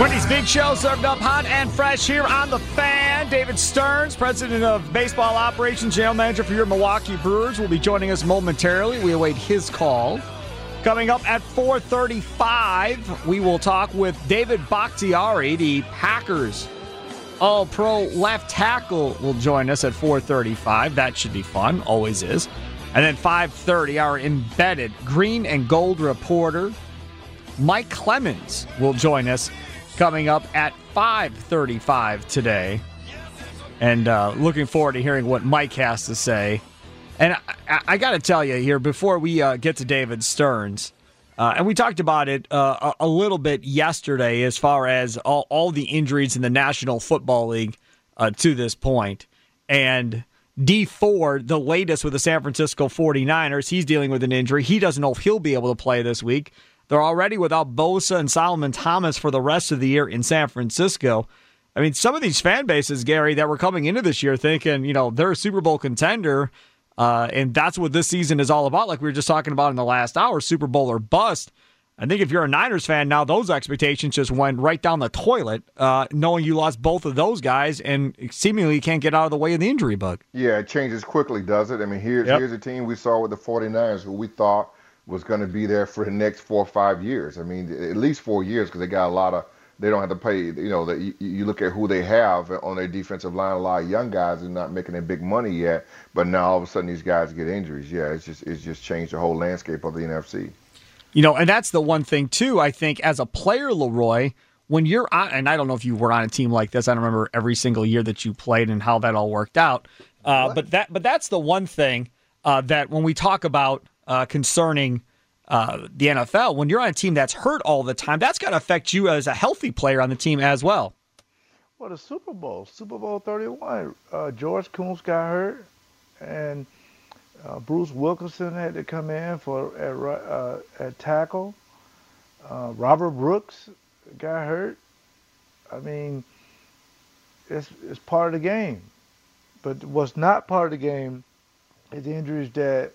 Wendy's Big Show served up hot and fresh here on The Fan. David Stearns, president of baseball operations, general manager for your Milwaukee Brewers, will be joining us momentarily. We await his call. Coming up at 4:35, we will talk with David Bakhtiari, the Packers All-Pro left tackle, will join us at 4:35. That should be fun, always is. And then 5:30, our embedded green and gold reporter, Mike Clemens, will join us coming up at 5:35 today. And looking forward to hearing what Mike has to say. And I got to tell you here, before we get to David Stearns, and we talked about it a little bit yesterday as far as all the injuries in the National Football League to this point. And Dee Ford, the latest with the San Francisco 49ers, he's dealing with an injury. He doesn't know if he'll be able to play this week. They're already without Bosa and Solomon Thomas for the rest of the year in San Francisco. I mean, some of these fan bases, Gary, that were coming into this year thinking, you know, they're a Super Bowl contender, and that's what this season is all about, like we were just talking about in the last hour, Super Bowl or bust. I think if you're a Niners fan now, those expectations just went right down the toilet, knowing you lost both of those guys and seemingly can't get out of the way of the injury bug. Yeah, it changes quickly, does it? I mean, here's a team we saw with the 49ers who we thought was going to be there for the next 4 or 5 years. I mean, at least 4 years, because they got a lot of, they don't have to pay, you know, you look at who they have on their defensive line, a lot of young guys are not making their big money yet, but now all of a sudden these guys get injuries. Yeah, it's just changed the whole landscape of the NFC. You know, and that's the one thing, too, I think, as a player, Leroy, when you're on, and I don't know if you were on a team like this, I don't remember every single year that you played and how that all worked out, but that's the one thing that when we talk about, concerning the NFL, when you're on a team that's hurt all the time, that's got to affect you as a healthy player on the team as well. Well, the Super Bowl 31, George Koontz got hurt, and Bruce Wilkinson had to come in at tackle. Robert Brooks got hurt. I mean, it's part of the game. But what's not part of the game is the injuries that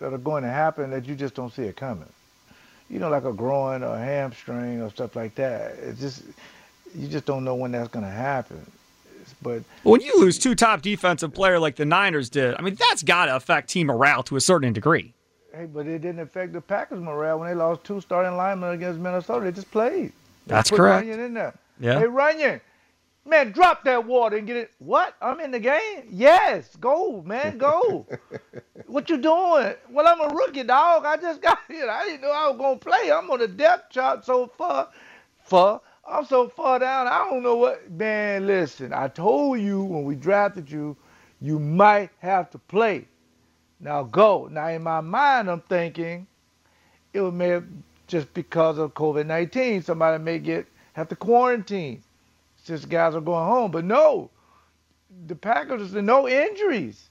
are going to happen that you just don't see it coming. You know, like a groin or a hamstring or stuff like that. It's just, you just don't know when that's going to happen. But when you lose two top defensive players like the Niners did, I mean, that's got to affect team morale to a certain degree. Hey, but it didn't affect the Packers' morale when they lost two starting linemen against Minnesota. They just played. That's correct. Runyon in there. Yeah. Hey, Runyon, man, drop that water and get it. What? I'm in the game? Yes. Go, man. Go. What you doing? Well, I'm a rookie, dog. I just got here. I didn't know I was going to play. I'm on the depth chart so far. I'm so far down. I don't know what. Man, listen, I told you when we drafted you, you might have to play. Now go. Now, in my mind, I'm thinking it may have just because of COVID-19. Somebody may have to quarantine. Since guys are going home. But no, the Packers, no injuries.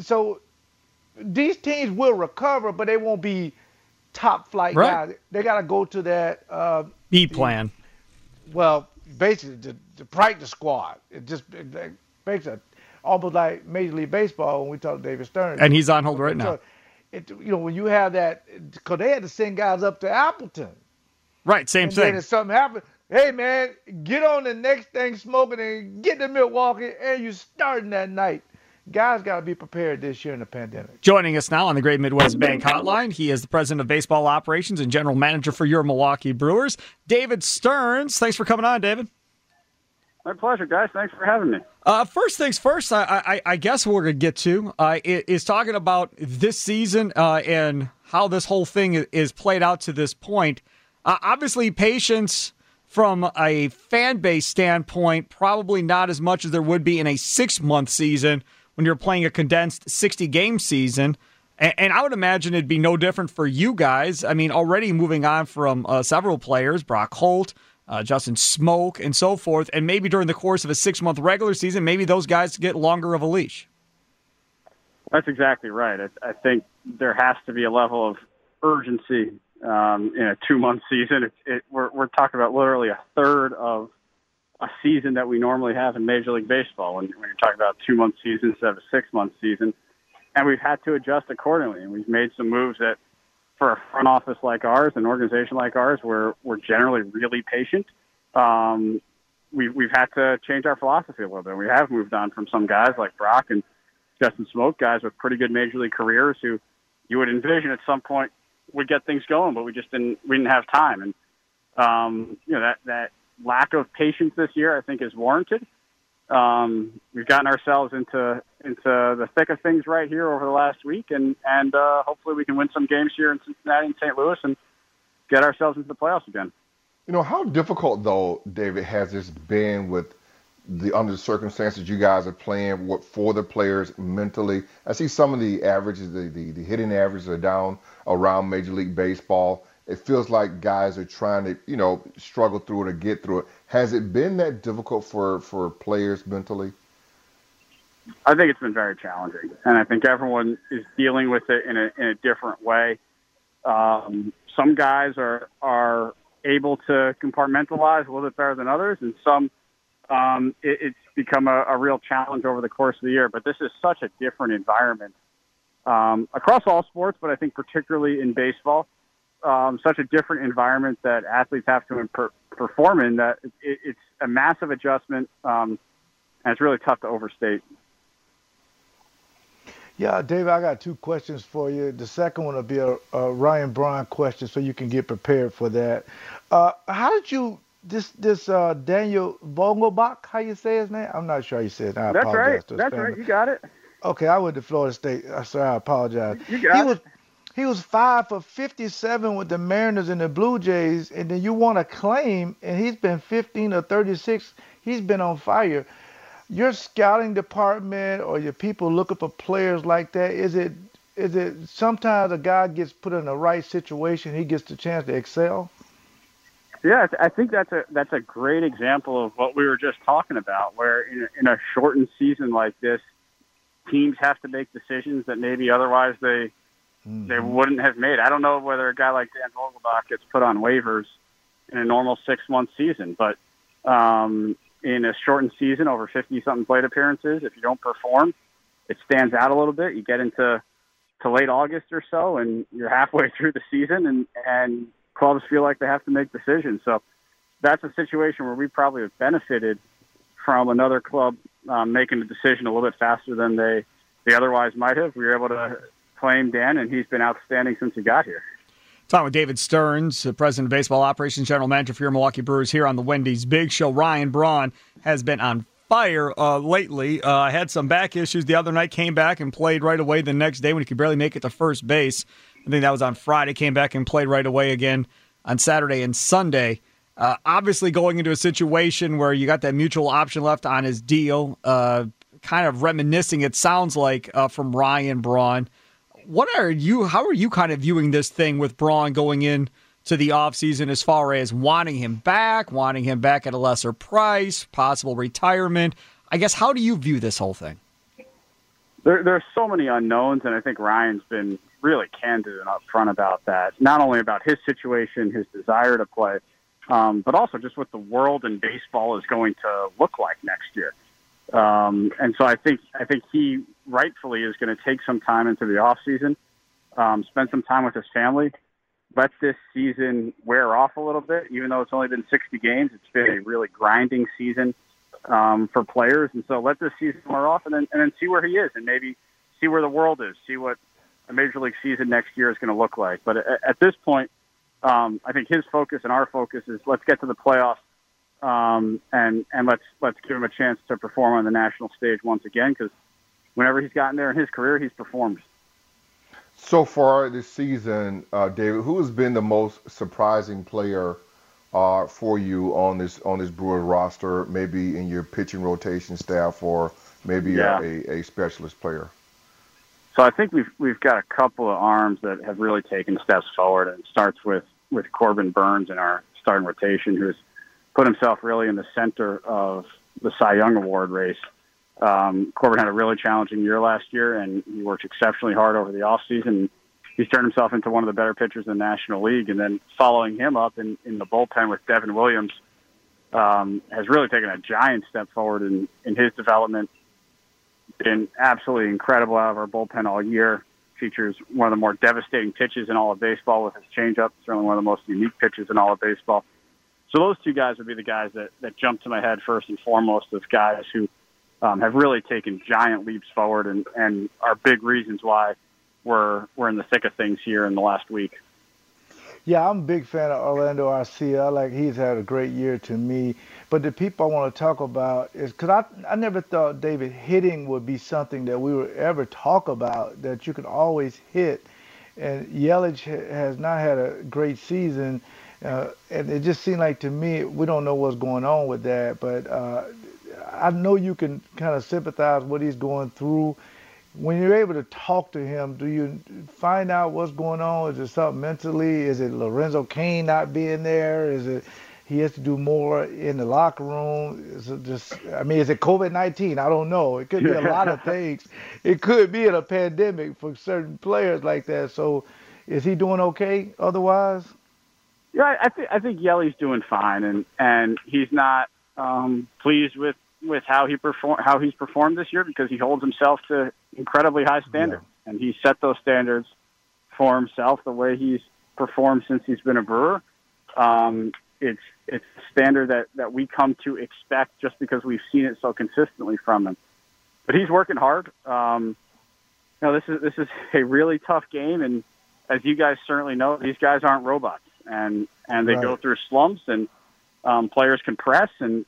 So these teams will recover, but they won't be top flight guys. They got to go to that B plan. Well, basically the practice squad. It just makes it almost like Major League Baseball when we talk to David Stearns. And he's on hold right now. You know, when you have that, because they had to send guys up to Appleton. Right, same thing. And then if something happened, hey, man, get on the next thing smoking and get to Milwaukee, and you starting that night. guys got to be prepared this year in the pandemic. Joining us now on the Great Midwest Bank Hotline, he is the president of baseball operations and general manager for your Milwaukee Brewers, David Stearns. Thanks for coming on, David. My pleasure, guys. Thanks for having me. First things first, I guess what we're going to get to is talking about this season and how this whole thing is played out to this point. Obviously, patience from a fan base standpoint, probably not as much as there would be in a 6-month season when you're playing a condensed 60-game season. And I would imagine it'd be no different for you guys. I mean, already moving on from several players, Brock Holt, Justin Smoke, and so forth, and maybe during the course of a 6-month regular season, maybe those guys get longer of a leash. That's exactly right. I think there has to be a level of urgency in a 2-month season. We're talking about literally a third of a season that we normally have in Major League Baseball when you're talking about 2-month season instead of a 6-month season. And we've had to adjust accordingly, and we've made some moves that, for a front office like ours, an organization like ours, we're generally really patient. We've had to change our philosophy a little bit. We have moved on from some guys like Brock and Justin Smoke, guys with pretty good major league careers who you would envision at some point would get things going, but we didn't have time. And that lack of patience this year, I think, is warranted. We've gotten ourselves into the thick of things right here over the last week, and hopefully we can win some games here in Cincinnati and St. Louis and get ourselves into the playoffs again. You know, how difficult, though, David, has this been with under the circumstances you guys are playing, what for the players mentally? I see some of the averages, the hitting averages are down around Major League Baseball. It feels like guys are trying to, you know, struggle through it or get through it. Has it been that difficult for players mentally? I think it's been very challenging, and I think everyone is dealing with it in a different way. Some guys are able to compartmentalize a little bit better than others, and some it's become a real challenge over the course of the year. But this is such a different environment across all sports, but I think particularly in baseball. Such a different environment that athletes have to perform in that it's a massive adjustment, and it's really tough to overstate. Yeah, David, I got two questions for you. The second one will be a Ryan Braun question, so you can get prepared for that. How did you this Daniel Vogelbach? How you say his name? I'm not sure how you say it. That's right. That's right. You got it. Okay, I went to Florida State. Sorry, I apologize. You got it. He was 5 for 57 with the Mariners and the Blue Jays, and then you want to claim, and he's been 15 or 36. He's been on fire. Your scouting department or your people looking for players like that, is it sometimes a guy gets put in the right situation, he gets the chance to excel? Yeah, I think that's a great example of what we were just talking about, where in a shortened season like this, teams have to make decisions that maybe otherwise they wouldn't have made. I don't know whether a guy like Dan Vogelbach gets put on waivers in a normal 6-month season, but in a shortened season, over 50-something plate appearances, if you don't perform, it stands out a little bit. You get into late August or so, and you're halfway through the season, and clubs feel like they have to make decisions. So that's a situation where we probably have benefited from another club making the decision a little bit faster than they otherwise might have. We were able to claim Dan, and he's been outstanding since he got here. Talking with David Stearns, the president of baseball operations, general manager for your Milwaukee Brewers here on the Wendy's Big Show. Ryan Braun has been on fire lately. Had some back issues the other night, came back and played right away the next day when he could barely make it to first base. I think that was on Friday, came back and played right away again on Saturday and Sunday. Obviously going into a situation where you got that mutual option left on his deal, kind of reminiscing, it sounds like, from Ryan Braun. How are you kind of viewing this thing with Braun going in to the offseason as far as wanting him back at a lesser price, possible retirement? I guess, how do you view this whole thing? There are so many unknowns, and I think Ryan's been really candid and upfront about that, not only about his situation, his desire to play, but also just what the world in baseball is going to look like next year. And so I think he rightfully is going to take some time into the off season, spend some time with his family, let this season wear off a little bit. Even though it's only been 60 games, it's been a really grinding season. for players. And so let this season wear off and then see where he is, and maybe see where the world is, see what a Major League season next year is going to look like. But at this point, I think his focus and our focus is let's get to the playoffs, and let's give him a chance to perform on the national stage once again, because whenever he's gotten there in his career, he's performed. So far this season, David, who has been the most surprising player for you on this Brewer roster, maybe in your pitching rotation staff, or maybe a specialist player? So I think we've got a couple of arms that have really taken steps forward, and it starts with Corbin Burns in our starting rotation, who's put himself really in the center of the Cy Young Award race. Corbin had a really challenging year last year, and he worked exceptionally hard over the offseason. He's turned himself into one of the better pitchers in the National League, and then following him up in the bullpen with Devin Williams has really taken a giant step forward in his development. Been absolutely incredible out of our bullpen all year. Features one of the more devastating pitches in all of baseball with his changeup. Certainly one of the most unique pitches in all of baseball. So those two guys would be the guys that jump to my head first and foremost, as guys who have really taken giant leaps forward and are big reasons why we're in the thick of things here in the last week. Yeah, I'm a big fan of Orlando Arcia. He's had a great year to me. But the people I want to talk about is, because I never thought, David, hitting would be something that we would ever talk about, that you could always hit. And Yelich has not had a great season. And it just seemed like, to me, we don't know what's going on with that. But I know you can kind of sympathize what he's going through. When you're able to talk to him, do you find out what's going on? Is it something mentally? Is it Lorenzo Cain not being there? Is it he has to do more in the locker room? Is it is it COVID-19? I don't know. It could be a lot of things. It could be in a pandemic for certain players like that. So is he doing okay otherwise? Yeah, I think Yelly's doing fine, and he's not pleased with how he's performed this year, because he holds himself to incredibly high standards, and he set those standards for himself the way he's performed since he's been a Brewer. It's a standard that we come to expect just because we've seen it so consistently from him. But he's working hard. This is a really tough game, and as you guys certainly know, these guys aren't robots, and they go through slumps, and players can press, and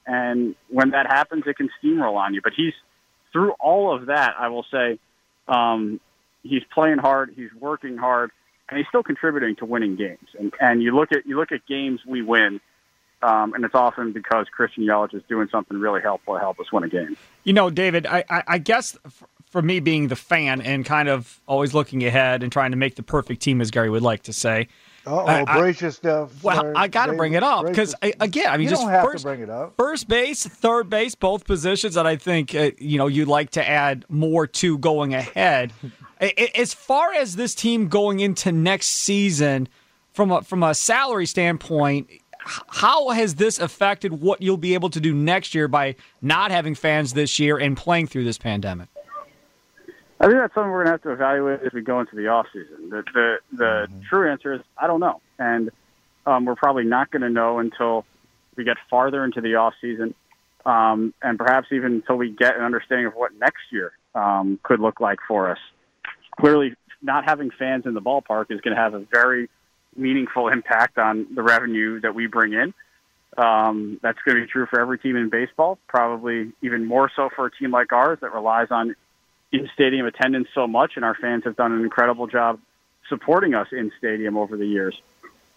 when that happens, it can steamroll on you. But he's through all of that, I will say, he's playing hard, he's working hard, and he's still contributing to winning games. And you look at games we win, and it's often because Christian Yellich is doing something really helpful to help us win a game. You know, David, I guess for me, being the fan and kind of always looking ahead and trying to make the perfect team, as Gary would like to say. Bracious stuff. Well, I got to bring it up because, again, I mean, you don't have to bring it up. First base, third base, both positions that I think you'd like to add more to going ahead. As far as this team going into next season, from a salary standpoint, how has this affected what you'll be able to do next year by not having fans this year and playing through this pandemic? I think that's something we're going to have to evaluate as we go into the offseason. The true answer is I don't know. And we're probably not going to know until we get farther into the offseason, and perhaps even until we get an understanding of what next year could look like for us. Clearly, not having fans in the ballpark is going to have a very meaningful impact on the revenue that we bring in. That's going to be true for every team in baseball, probably even more so for a team like ours that relies on in-stadium attendance so much, and our fans have done an incredible job supporting us in stadium over the years.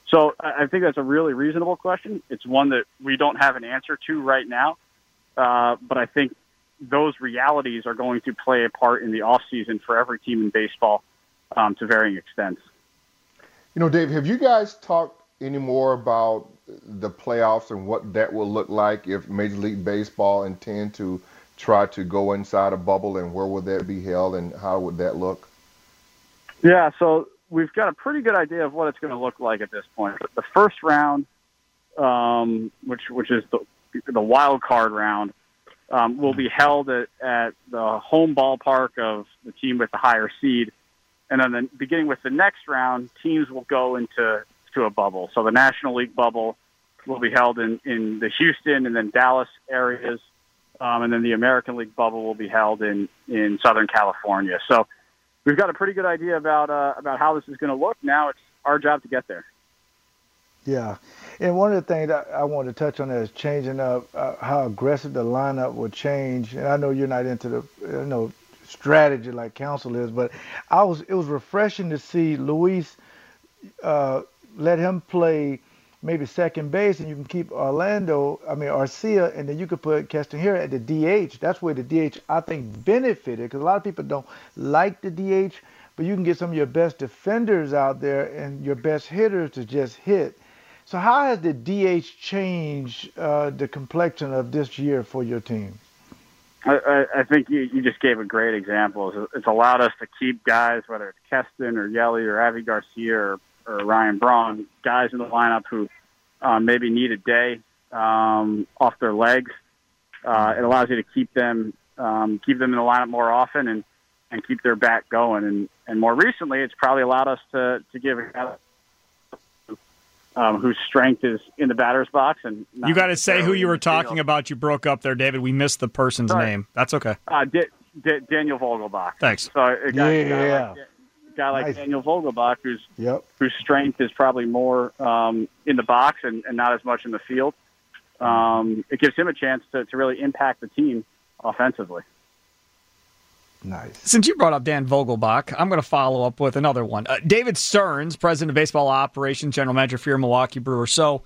So I think that's a really reasonable question. It's one that we don't have an answer to right now, but I think those realities are going to play a part in the offseason for every team in baseball to varying extents. You know, Dave, have you guys talked any more about the playoffs and what that will look like if Major League Baseball intend to try to go inside a bubble, and where would that be held and how would that look? Yeah, so we've got a pretty good idea of what it's going to look like at this point. The first round, which is the wild card round, will be held at the home ballpark of the team with the higher seed. And then beginning with the next round, teams will go into a bubble. So the National League bubble will be held in the Houston and then Dallas areas. and then the American League bubble will be held in Southern California. So we've got a pretty good idea about how this is going to look. Now it's our job to get there. Yeah, and one of the things that I wanted to touch on is changing up how aggressive the lineup will change. And I know you're not into the strategy like Council is, but it was refreshing to see Luis let him play maybe second base, and you can keep Arcia, and then you could put Keston here at the DH. That's where the DH, I think, benefited, because a lot of people don't like the DH, but you can get some of your best defenders out there and your best hitters to just hit. So how has the DH changed the complexion of this year for your team? I think you just gave a great example. It's allowed us to keep guys, whether it's Keston or Yellich or Avi Garcia or Ryan Braun, guys in the lineup who maybe need a day off their legs. It allows you to keep them in the lineup more often and keep their bat going. And more recently, it's probably allowed us to give a guy whose strength is in the batter's box. And you got to say who you were talking about. You broke up there, David. We missed the person's name. That's okay. Daniel Vogelbach. Thanks. So a guy like Daniel Vogelbach, whose strength is probably more in the box and not as much in the field. It gives him a chance to really impact the team offensively. Nice. Since you brought up Dan Vogelbach, I'm going to follow up with another one. David Stearns, president of baseball operations, general manager for your Milwaukee Brewers. So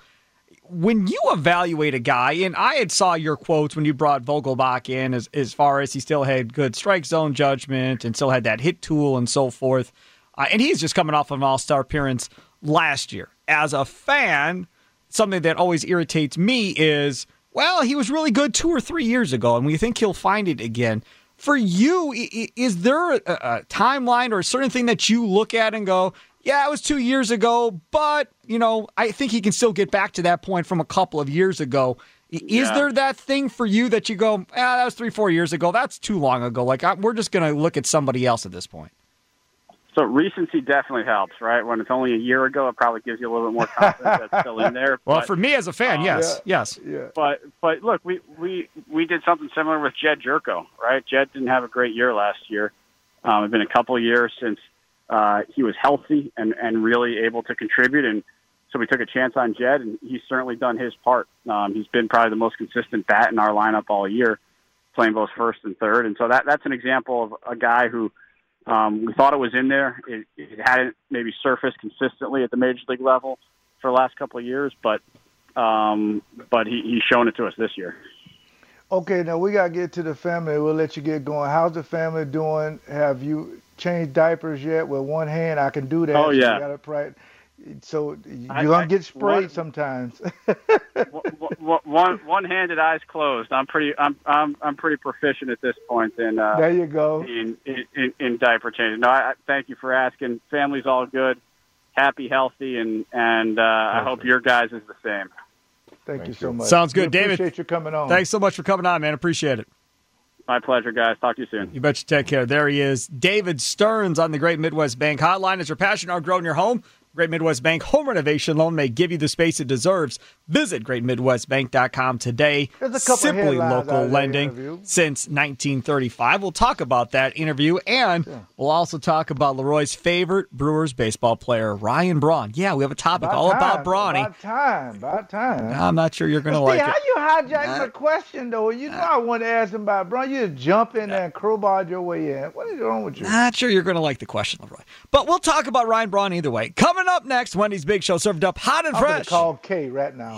when you evaluate a guy, and I had saw your quotes when you brought Vogelbach in as far as he still had good strike zone judgment and still had that hit tool and so forth. And he's just coming off of an all-star appearance last year. As a fan, something that always irritates me is, well, he was really good 2 or 3 years ago, and we think he'll find it again. For you, is there a timeline or a certain thing that you look at and go, yeah, it was 2 years ago, but, I think he can still get back to that point from a couple of years ago. Is there that thing for you that you go, that was 3-4 years ago. That's too long ago. Like, we're just going to look at somebody else at this point. So recency definitely helps, right? When it's only a year ago, it probably gives you a little bit more confidence that's still in there. Well, for me as a fan, yes. Yeah. But look, we did something similar with Jed Jerko, right? Jed didn't have a great year last year. It's been a couple of years since he was healthy and really able to contribute, and so we took a chance on Jed, and he's certainly done his part. He's been probably the most consistent bat in our lineup all year, playing both first and third, and so that's an example of a guy who we thought it was in there. It hadn't maybe surfaced consistently at the major league level for the last couple of years, but he's shown it to us this year. Okay, now we got to get to the family. We'll let you get going. How's the family doing? Have you changed diapers yet? With one hand, I can do that. Oh, yeah. So you're going to get sprayed sometimes. One-handed, eyes closed. I'm pretty proficient at this point. There you go. In diaper changing. No, I thank you for asking. Family's all good, happy, healthy, and I hope your guys is the same. Thank you so much. Sounds good, David. Appreciate you coming on. Thanks so much for coming on, man. Appreciate it. My pleasure, guys. Talk to you soon. You bet you. Take care. There he is, David Stearns on the Great Midwest Bank Hotline. As your passion are growing your home, Great Midwest Bank Home Renovation Loan may give you the space it deserves. Visit greatmidwestbank.com today. Simply local lending since 1935. We'll talk about that interview, and we'll also talk about Leroy's favorite Brewers baseball player, Ryan Braun. Yeah, we have a topic all about Brawny. About time. I'm not sure you're going to like it. How you hijacked the question, though? I want to ask him about Braun. You just jump in there and crowbarred your way in. What is wrong with you? Not sure you're going to like the question, Leroy. But we'll talk about Ryan Braun either way. Coming up next, Wendy's Big Show, served up hot and fresh. I'm going to call Kay right now.